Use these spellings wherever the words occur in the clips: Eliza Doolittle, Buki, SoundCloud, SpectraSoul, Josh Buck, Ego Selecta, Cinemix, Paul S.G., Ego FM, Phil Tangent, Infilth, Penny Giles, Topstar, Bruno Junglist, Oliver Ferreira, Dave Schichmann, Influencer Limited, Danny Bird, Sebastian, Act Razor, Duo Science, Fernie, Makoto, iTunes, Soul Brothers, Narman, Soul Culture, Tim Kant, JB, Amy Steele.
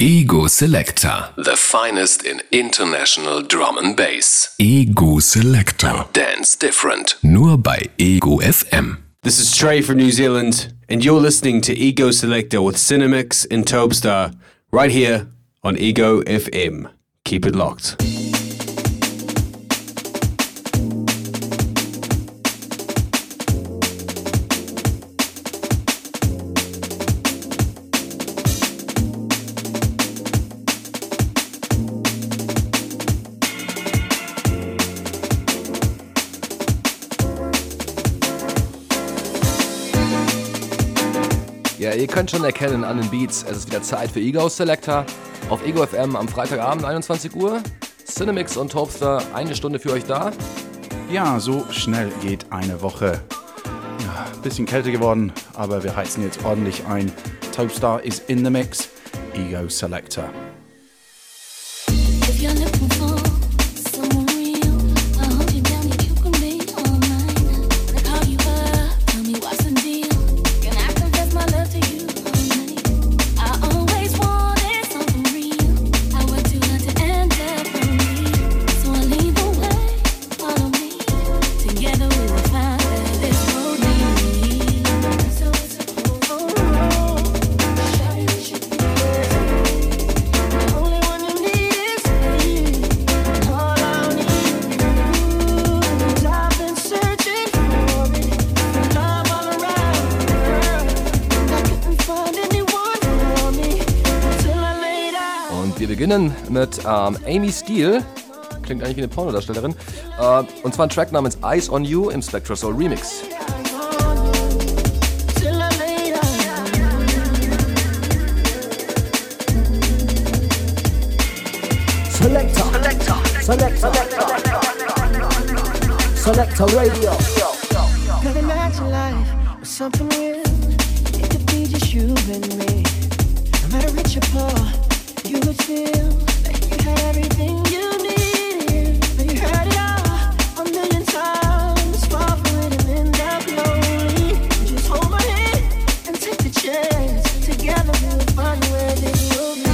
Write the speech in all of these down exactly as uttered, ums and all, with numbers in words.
Ego Selecta. The finest in international drum and bass. Ego Selecta. Dance different. Nur bei Ego F M. This is Trey from New Zealand, and you're listening to Ego Selecta with Cinemix and Topstar, right here on Ego F M. Keep it locked. Ja, ihr könnt schon erkennen an den Beats, es ist wieder Zeit für Ego Selecta auf Ego F M am Freitagabend, einundzwanzig Uhr. Cinemix und Topstar, eine Stunde für euch da. Ja, so schnell geht eine Woche. Ja, bisschen kälter geworden, aber wir heizen jetzt ordentlich ein. Topstar is in the mix, Ego Selecta. Mit ähm, Amy Steele, klingt eigentlich wie eine Pornodarstellerin, äh, und zwar ein Track namens Eyes on You im SpectraSoul Remix. Selector, Selector, Selector, Selector Radio. Living nights in life with something real. It could be just you and me. No matter rich or poor. You would feel like you had everything you needed, but you had it all a million times, far from it and end up lonely. Just hold my hand and take the chance. Together we'll find where this will be.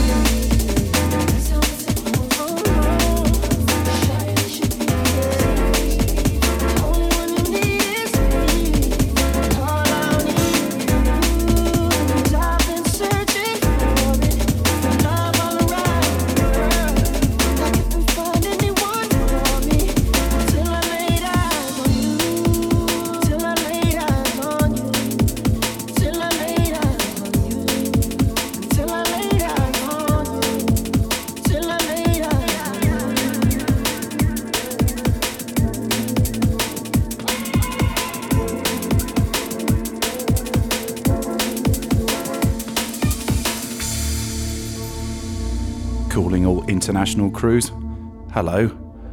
International crews, hello,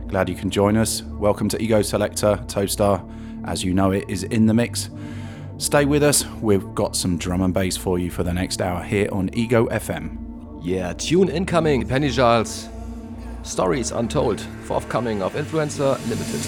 glad you can join us. Welcome to Ego Selecta. Topstar, as you know it, is in the mix. Stay with us, we've got some drum and bass for you for the next hour here on Ego F M. Yeah, tune incoming, Penny Giles. Stories Untold, forthcoming of Influencer Limited.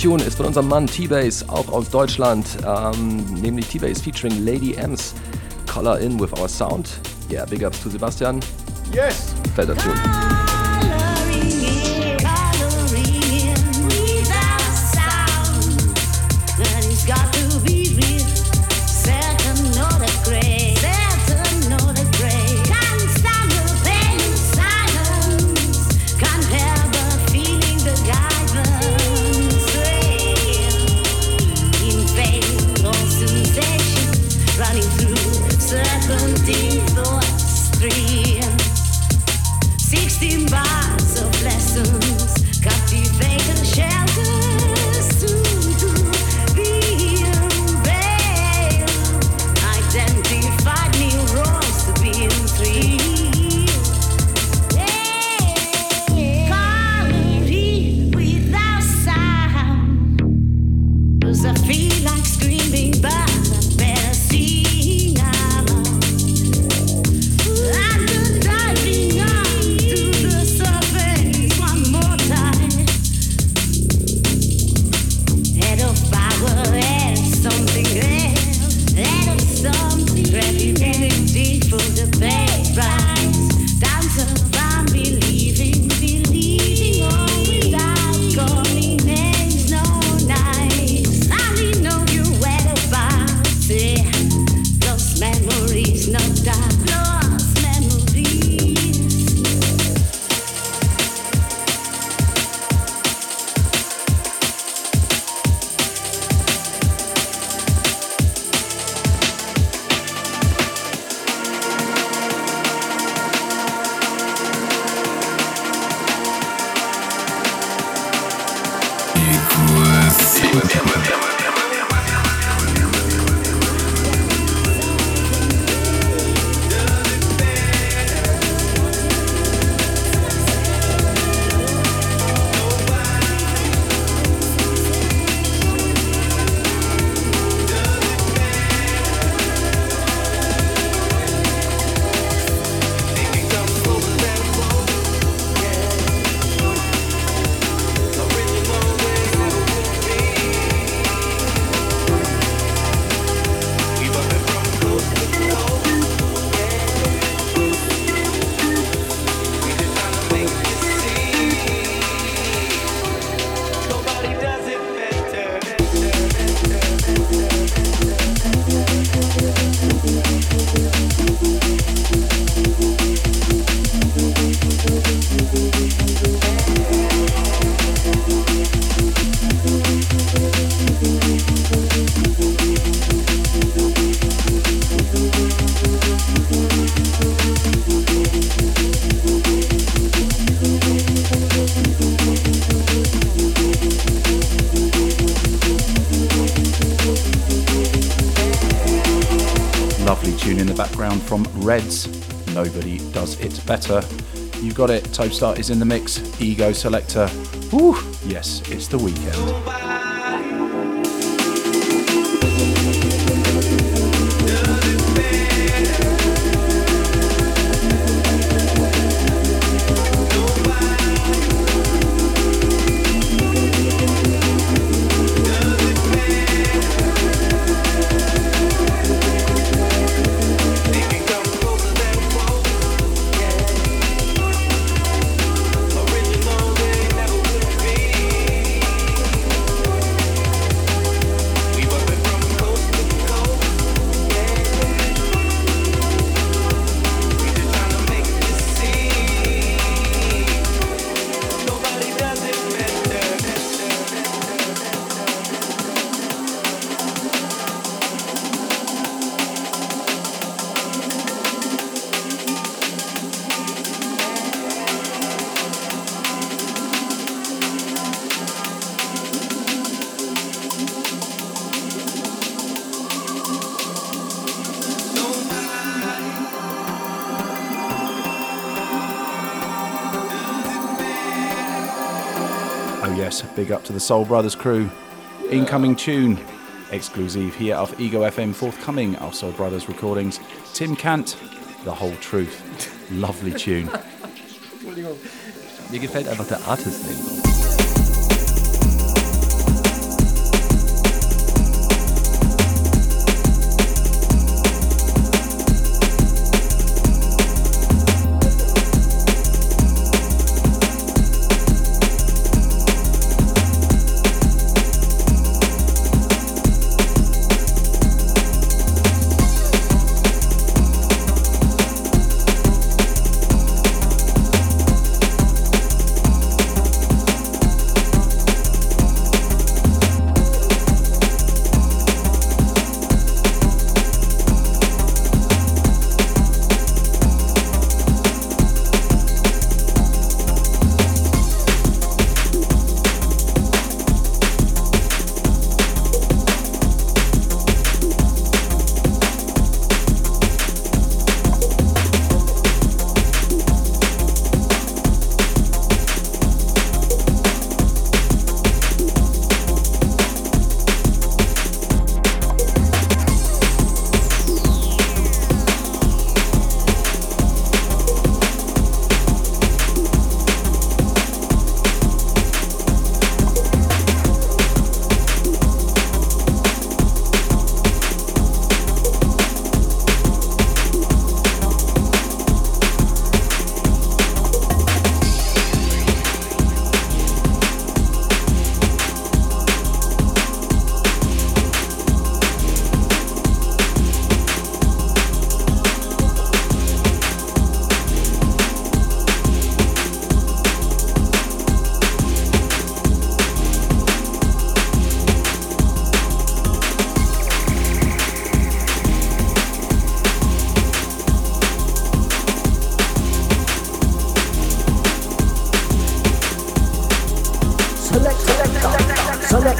Tune ist von unserem Mann T:Base, auch aus Deutschland, ähm, nämlich T:Base featuring Lady M's Color In With Our Sound. Yeah, big ups to Sebastian. Yes. Feather tune. Coloring, coloring without sound. Then it's got to be real. Certain or the gray. Certain or the gray. Can't stand the pain in silence. Can't help but feeling the guidance. Trail in vain, long sensation. Running through certain thoughts. Three. Sixteen bars of lessons, captivate and shelters, soon to be unveiled. Identified new roles to be in three. Yeah. Calling without sound, 'cause I feel like screaming, but I better see now. Reds, Nobody Does It Better. You got it, Topstar is in the mix, Ego Selecta. Woo, yes, it's the weekend. Big up to the Soul Brothers crew. Incoming tune, exclusive here off Ego F M, forthcoming off Soul Brothers recordings. Tim Kant, The Whole Truth. Lovely tune. Entschuldigung. Mir gefällt einfach der Artist name.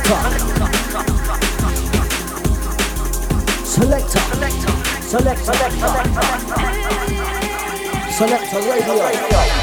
Selecta. Selecta. Selecta. Selecta. Selecta Radio.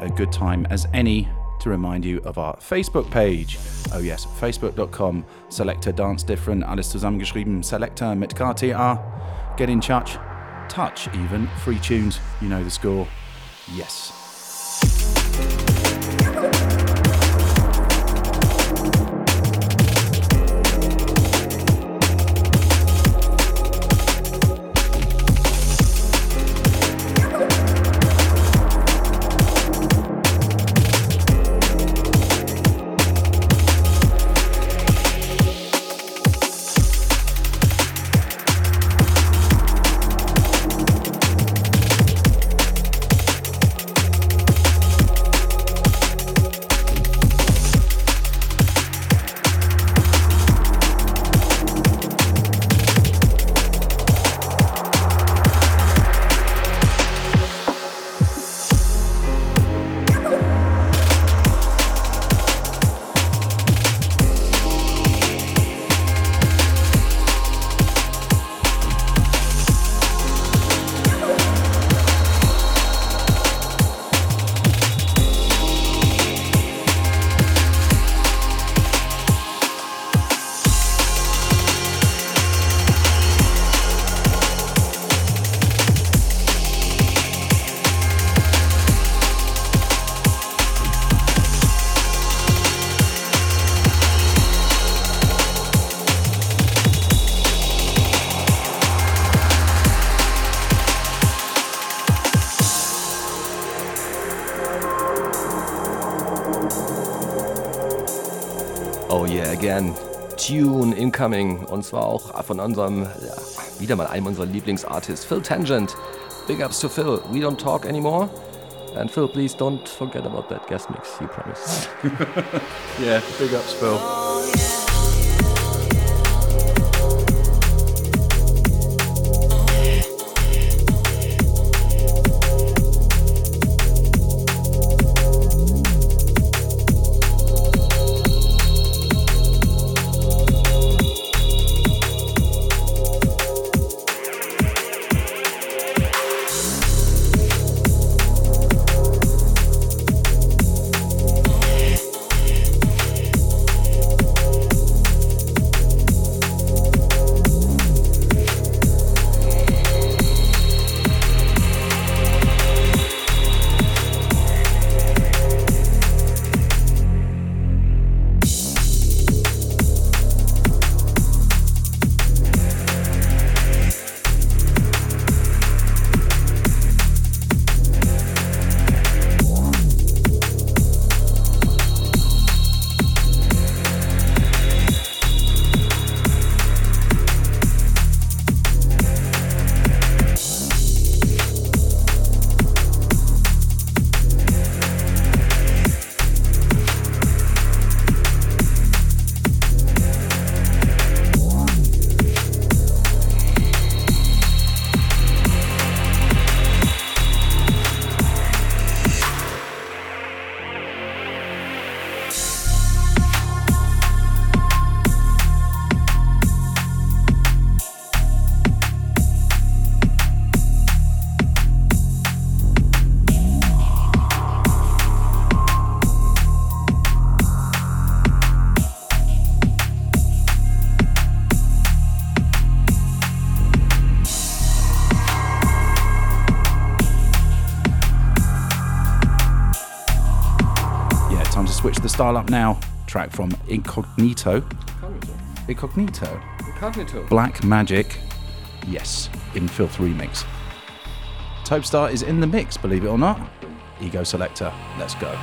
A good time as any to remind you of our Facebook page. Oh yes, facebook dot com Selecta Dance Different, alles zusammengeschrieben, Selecta mit K T R. Get in touch, touch even, free tunes, you know the score. Yes. Again, Tune incoming und zwar auch von unserem, ja, wieder mal einem unserer Lieblingsartists, Phil Tangent. Big ups to Phil, we don't talk anymore. And Phil, please don't forget about that guest mix, you promised. Yeah, big ups Phil. switch the style up now. Track from Incognito. Incognito. Incognito. Black Magic. Yes, Infilth remix. Topstar is in the mix, believe it or not. Ego Selecta. Let's go.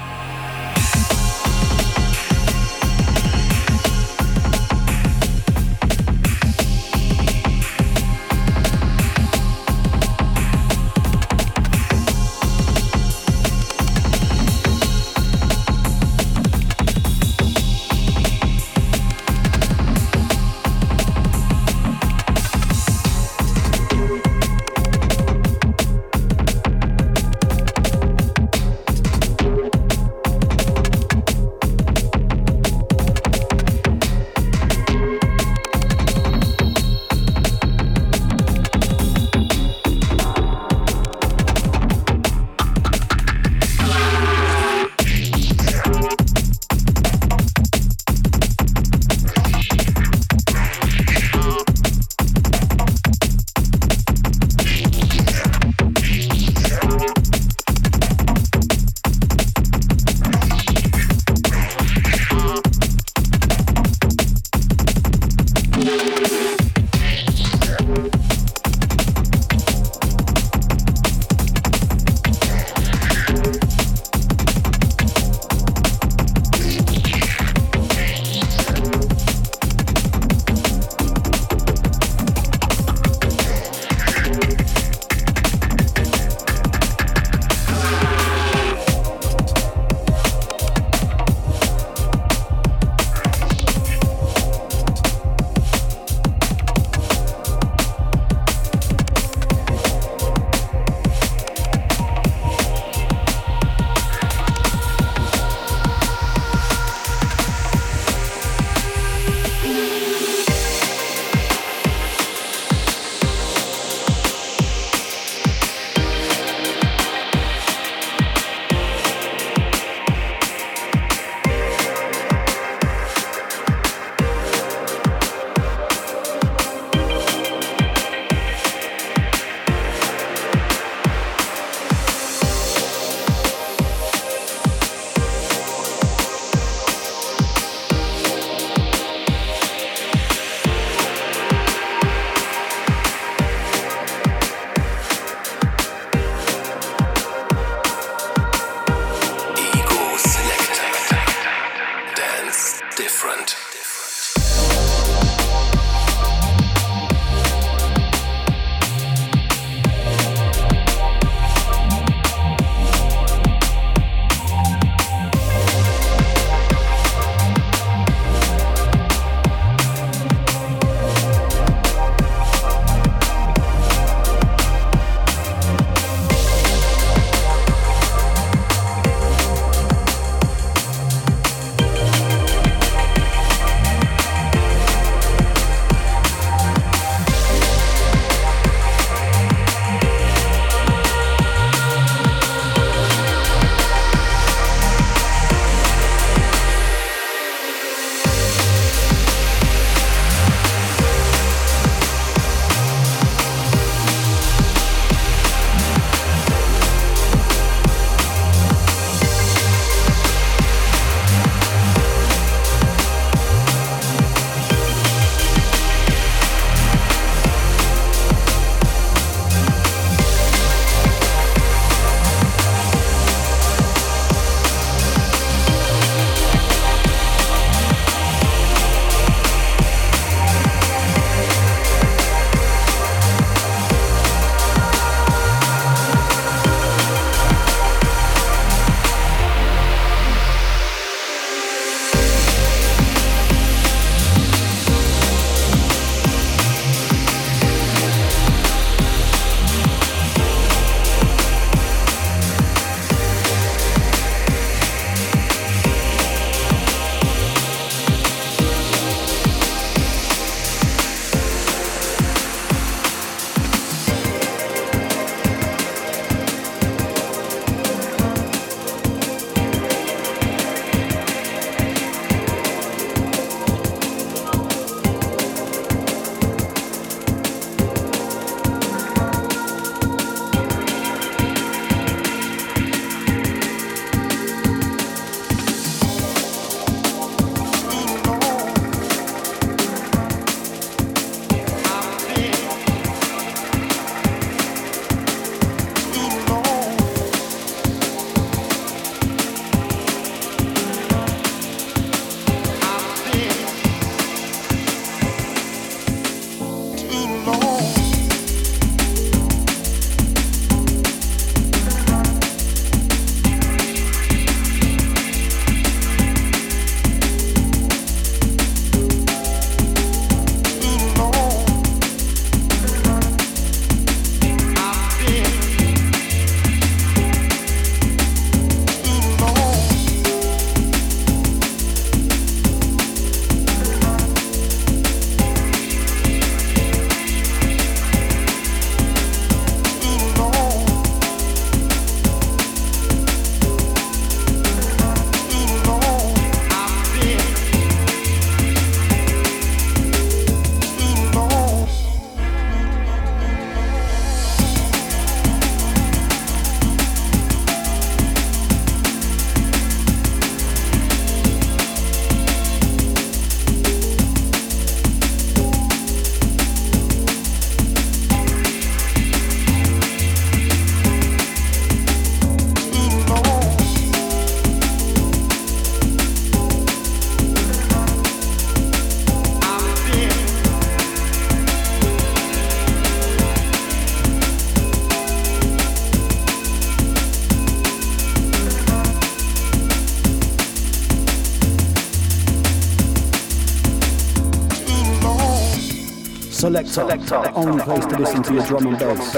Selecta, the only place to listen to your drum and bass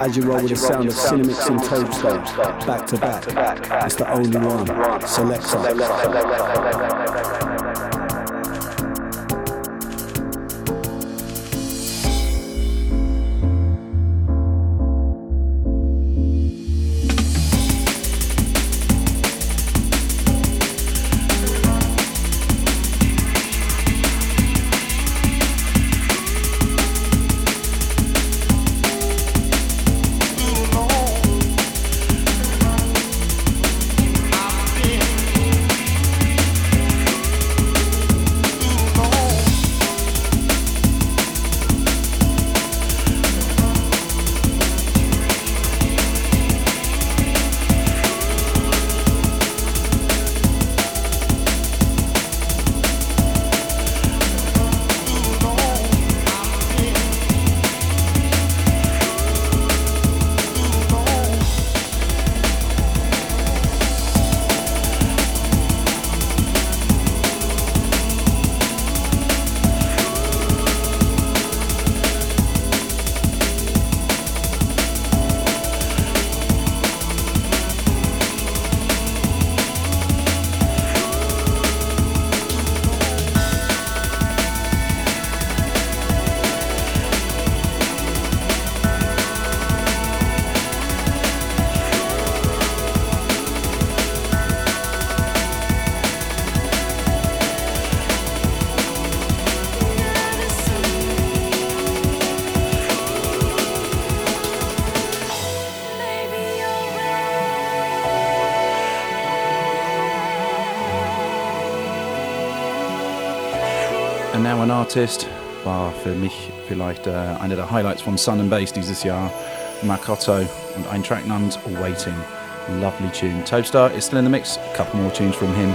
as you roll with the sound of Cinemix and Topstar, back to back. It's the only one, Selecta. Now ein Artist war für mich vielleicht äh, einer der Highlights von Sun and Bass dieses Jahr, Makoto, und ein Track namens Waiting. Lovely tune. Topstar is still in the mix, a couple more tunes from him.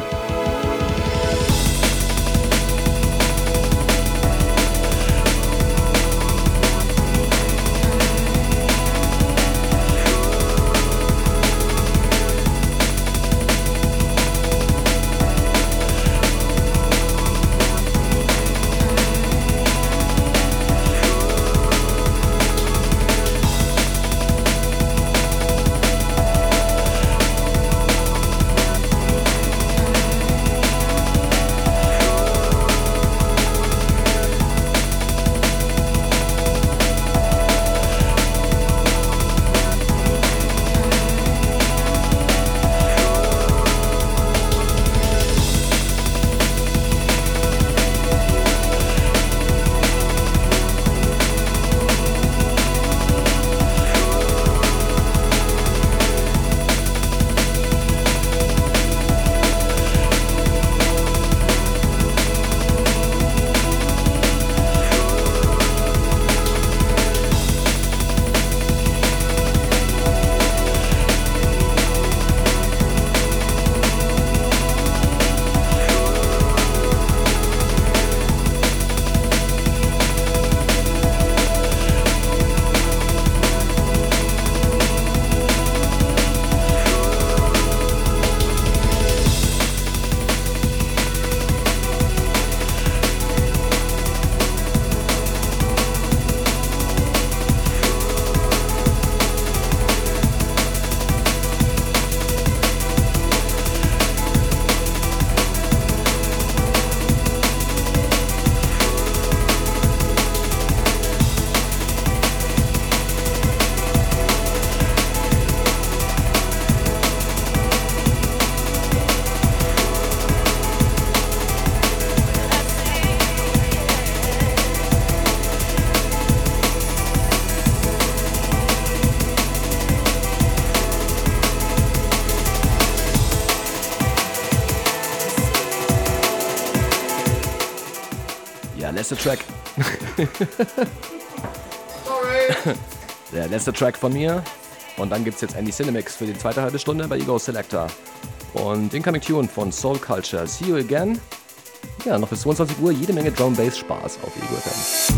Letzter Track. Sorry. Der letzte Track von mir. Und dann gibt's jetzt Andy Cinemix für die zweite halbe Stunde bei Ego Selecta. Und Incoming Tune von Soul Culture. See you again. Ja, noch bis zweiundzwanzig Uhr jede Menge Drum Bass Spaß auf Ego F M.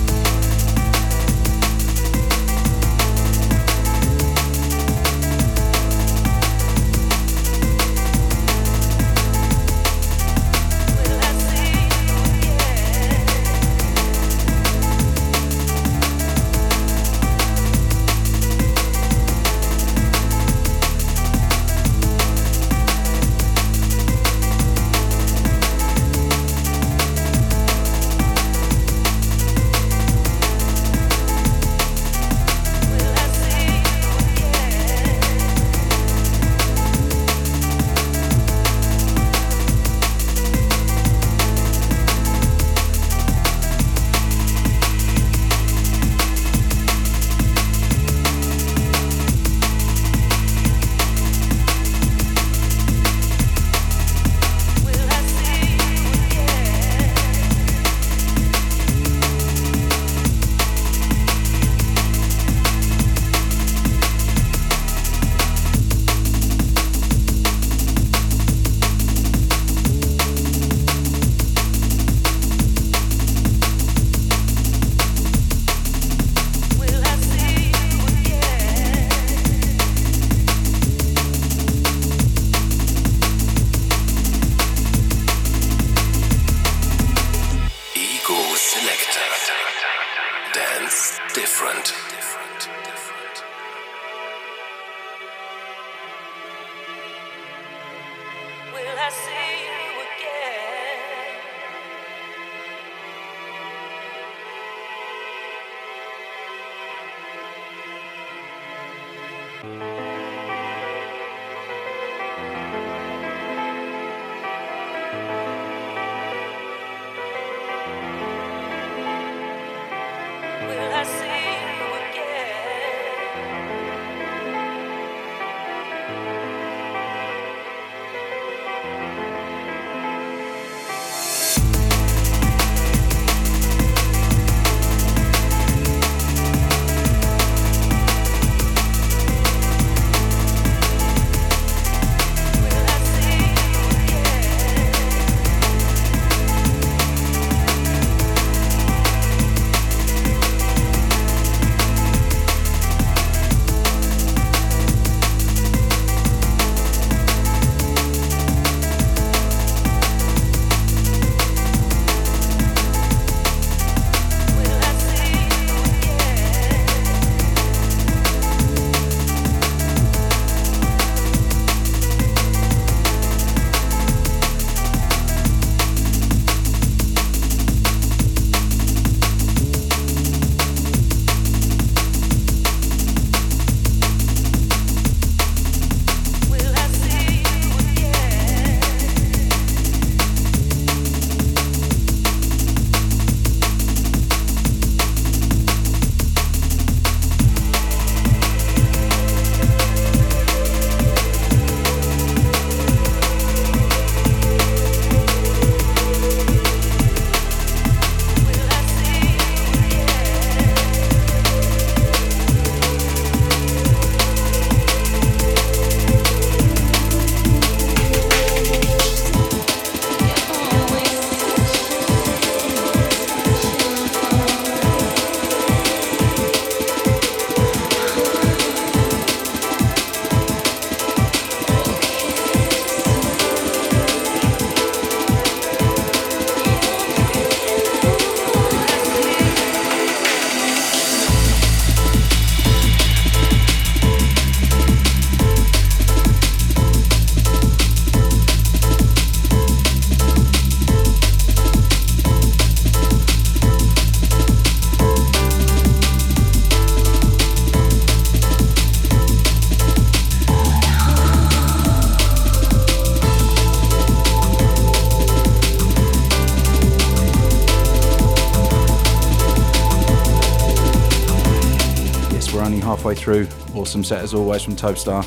Through. Awesome set as always from Topstar.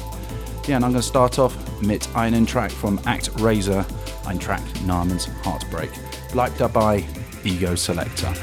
Yeah, and I'm going to start off mit einen Track from Act Razor, ein Track Namens Heartbreak, bleibt dabei, Ego Selecta.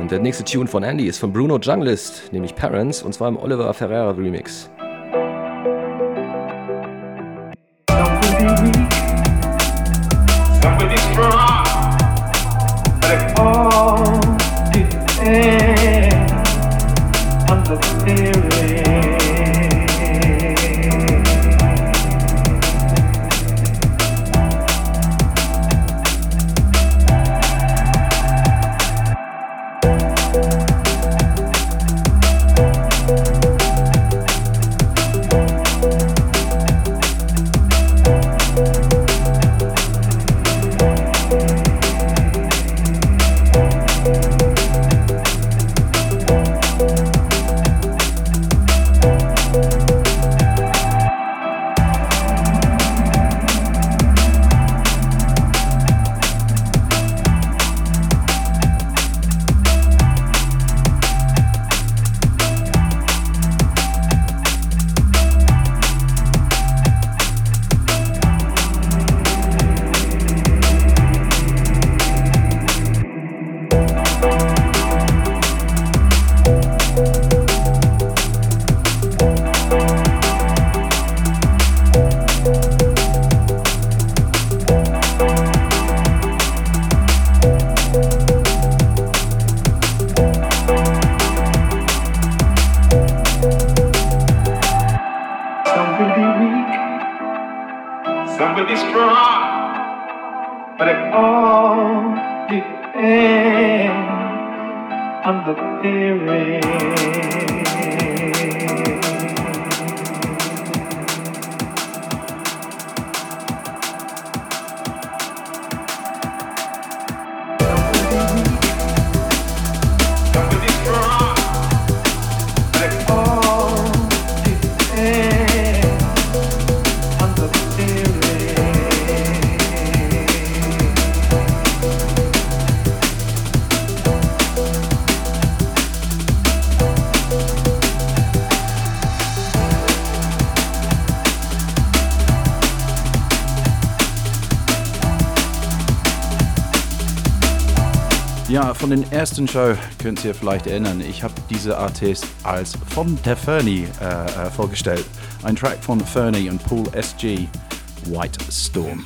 Und der nächste Tune von Andy ist von Bruno Junglist, nämlich Parents, und zwar im Oliver Ferreira Remix. Ja, von den ersten Show könnt ihr vielleicht erinnern, ich habe diese Artist als von der Fernie äh, vorgestellt. Ein Track von Fernie und Paul S G, White Storm.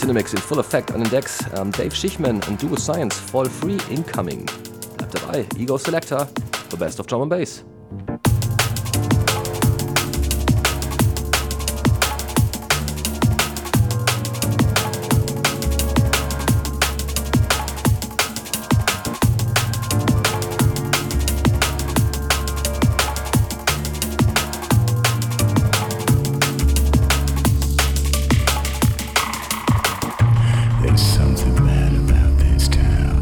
Cinemix in Full Effect an den Decks, um, Dave Schichmann und Duo Science, Fall Free Incoming. Bleibt dabei, Ego Selecta, the best of drum and bass. There's something mad about this town.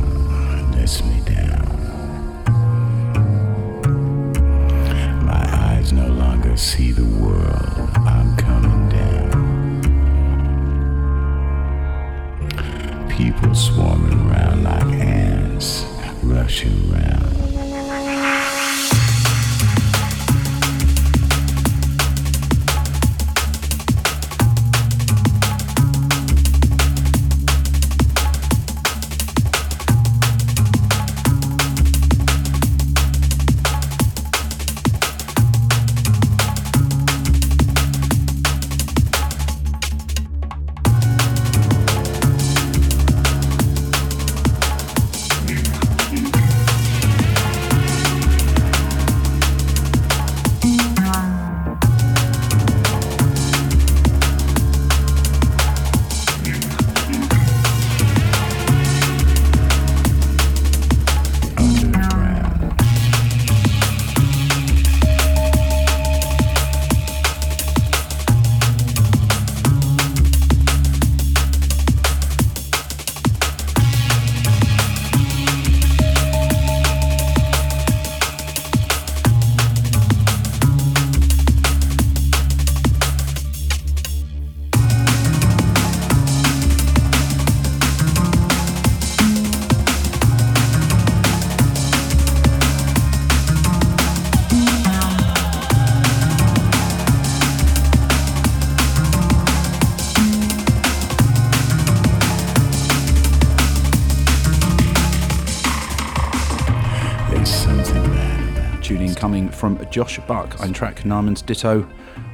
Tuning coming from Josh Buck on track Narman's Ditto.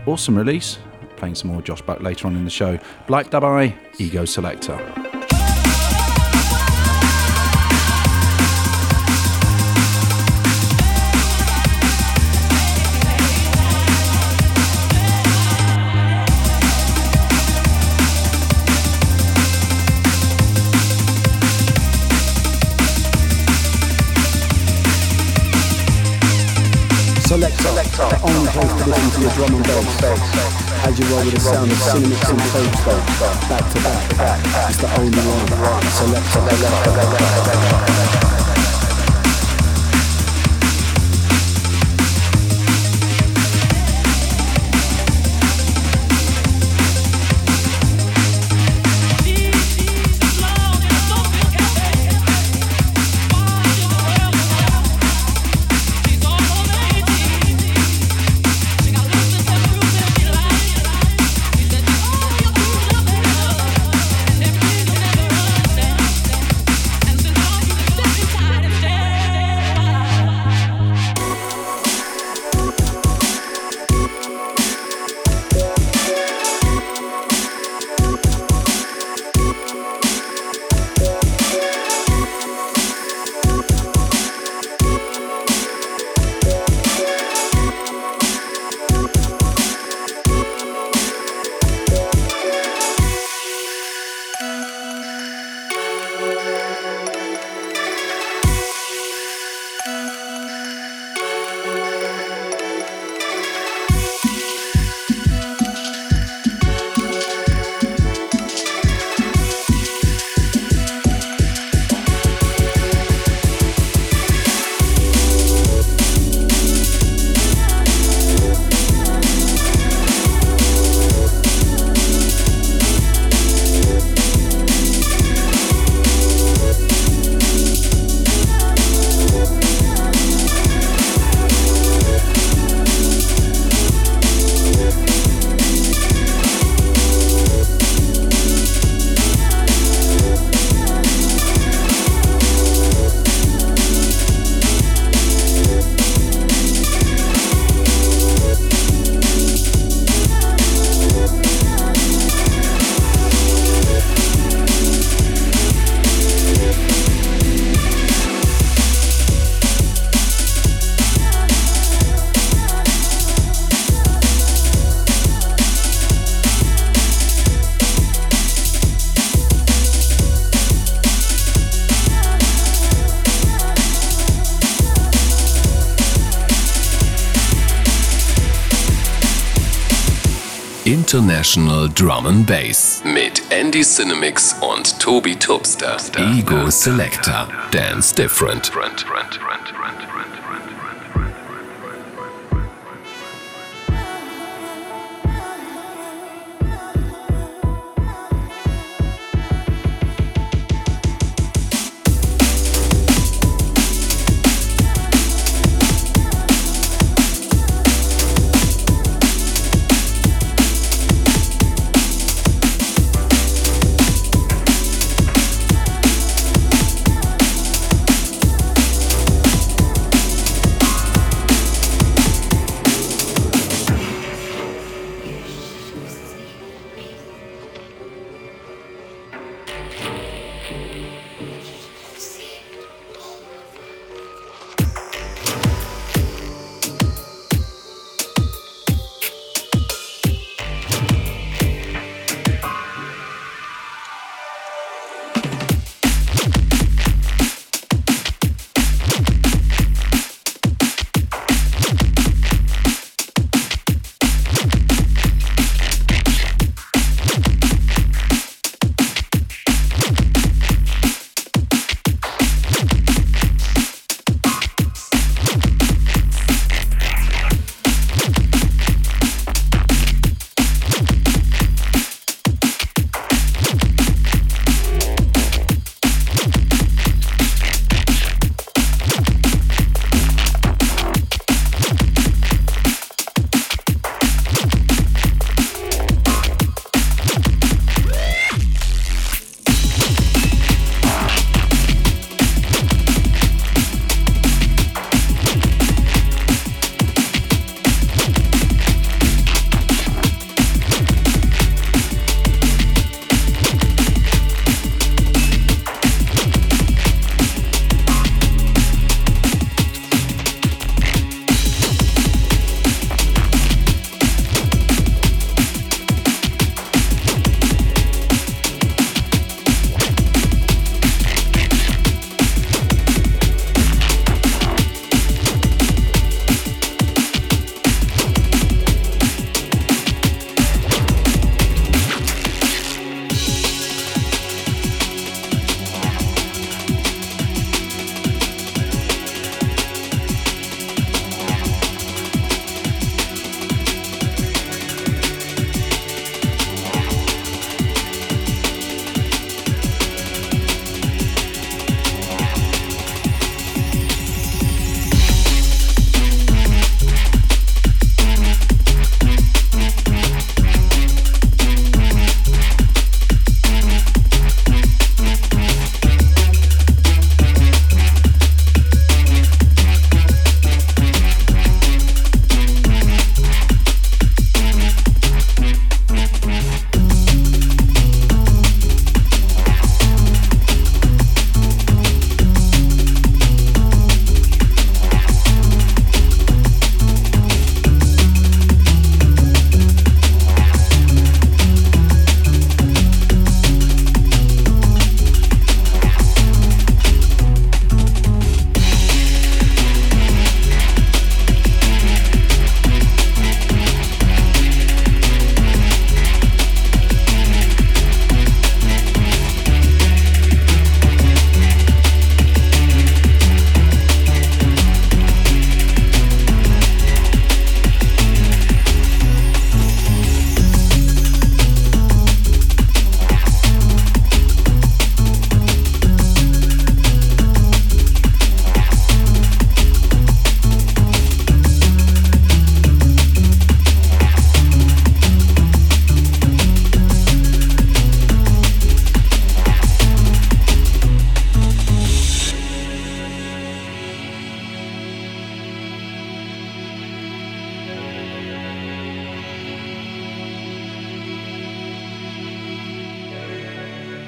Awesome release. Playing some more Josh Buck later on in the show. Bleibt dabei, Ego Selecta. Selector, the only place to listen to your drum and bass, as you roll with the sound of Cinemix and Topstar, back to back, it's the only one. Selector. International Drum and Bass mit Andy Cinemix und Tobi Topstar. Ego Selecta. Dance different.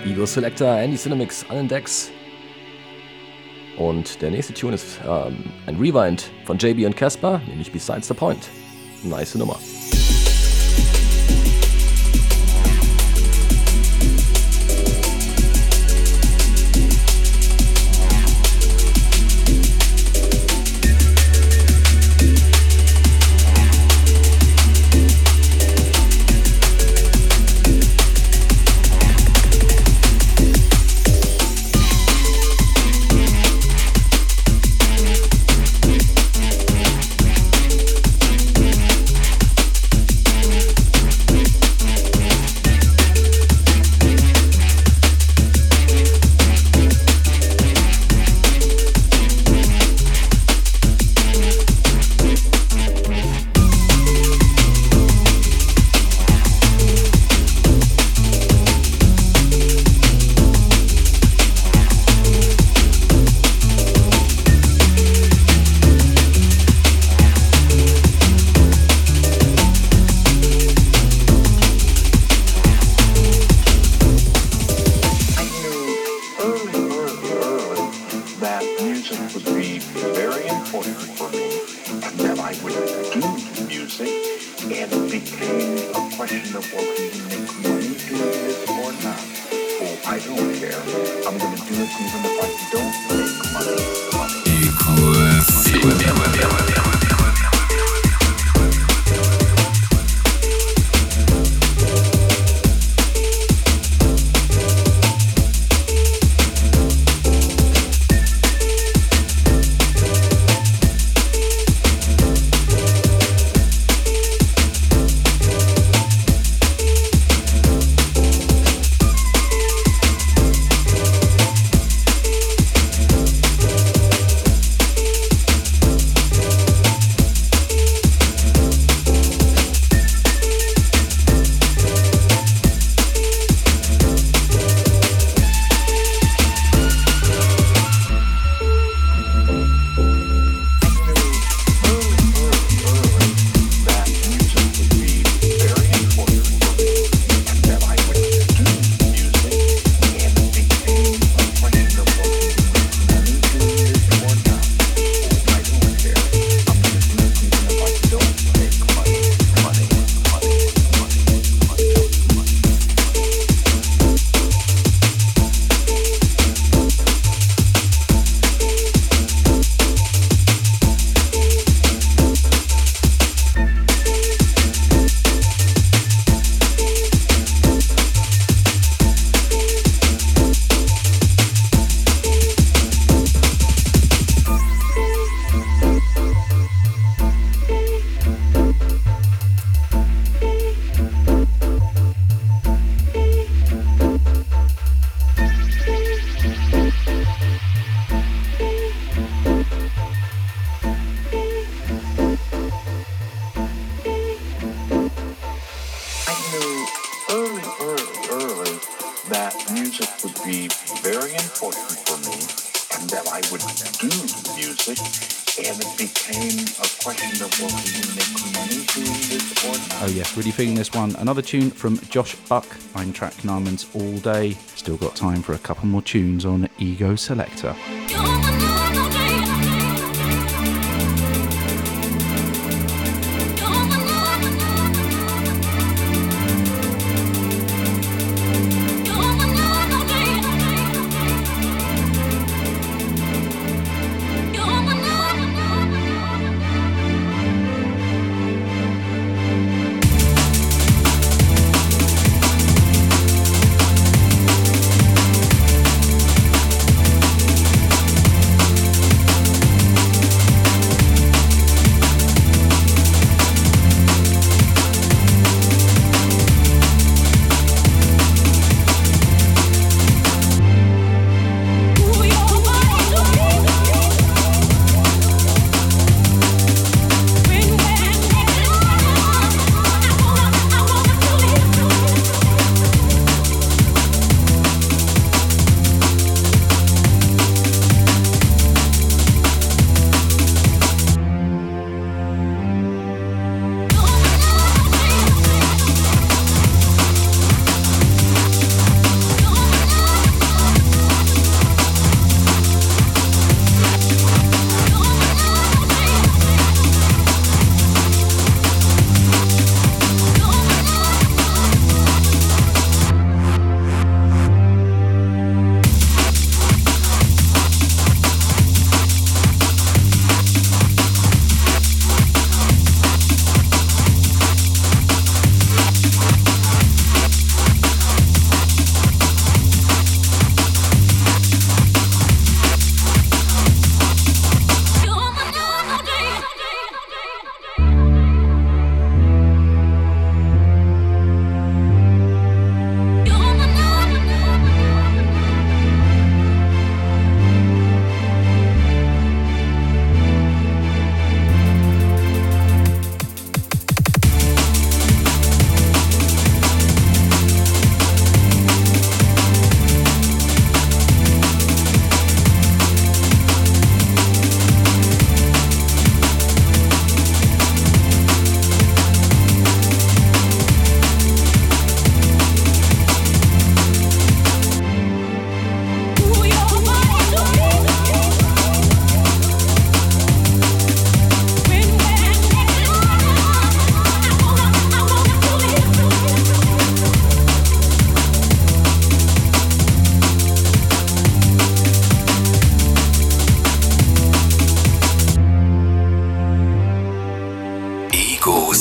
Ego Selecta, Andy Cinemix, allen Decks. Und der nächste Tune ist ähm, ein Rewind von J B und Casper, nämlich Besides the Point. Nice Nummer. This one, another tune from Josh Buck. I'm Track Narman's All Day. Still got time for a couple more tunes on Ego Selecta.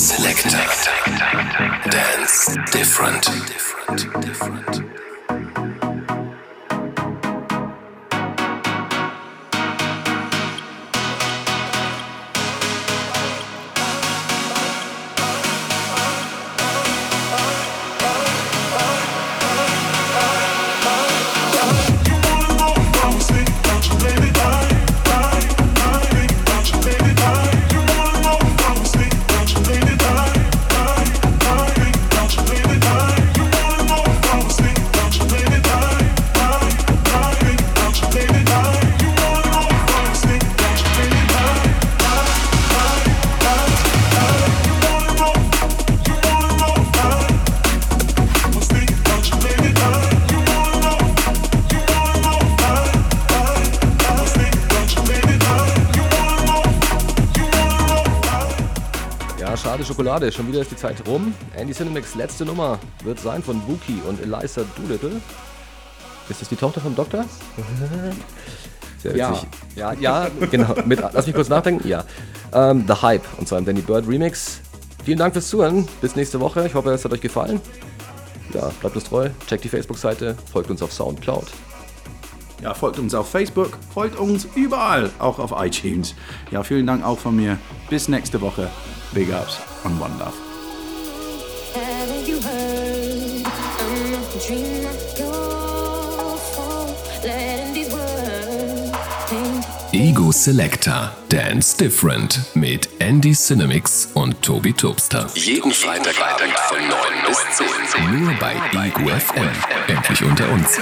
Selecta. Dance different. different, different. Schokolade, schon wieder ist die Zeit rum. Andy Cinemix letzte Nummer wird sein von Buki und Eliza Doolittle. Ist das die Tochter vom Doktor? Sehr witzig. Ja, ja, ja genau. Mit, lass mich kurz nachdenken. Ja. Ähm, The Hype, und zwar im Danny Bird Remix. Vielen Dank fürs Zuhören. Bis nächste Woche. Ich hoffe, es hat euch gefallen. Ja, bleibt uns treu. Checkt die Facebook-Seite. Folgt uns auf Soundcloud. Ja, folgt uns auf Facebook. Folgt uns überall. Auch auf iTunes. Ja, vielen Dank auch von mir. Bis nächste Woche. Big ups on One Love. Haven't you heard? I'm not the dream, not your fault. Letting these words paint. Ego Selecta. Dance Different mit Andy Cinemix und Tobi Topstar. Jeden Freitag von neun bis zehn. Nur bei Ego F M. Endlich unter uns.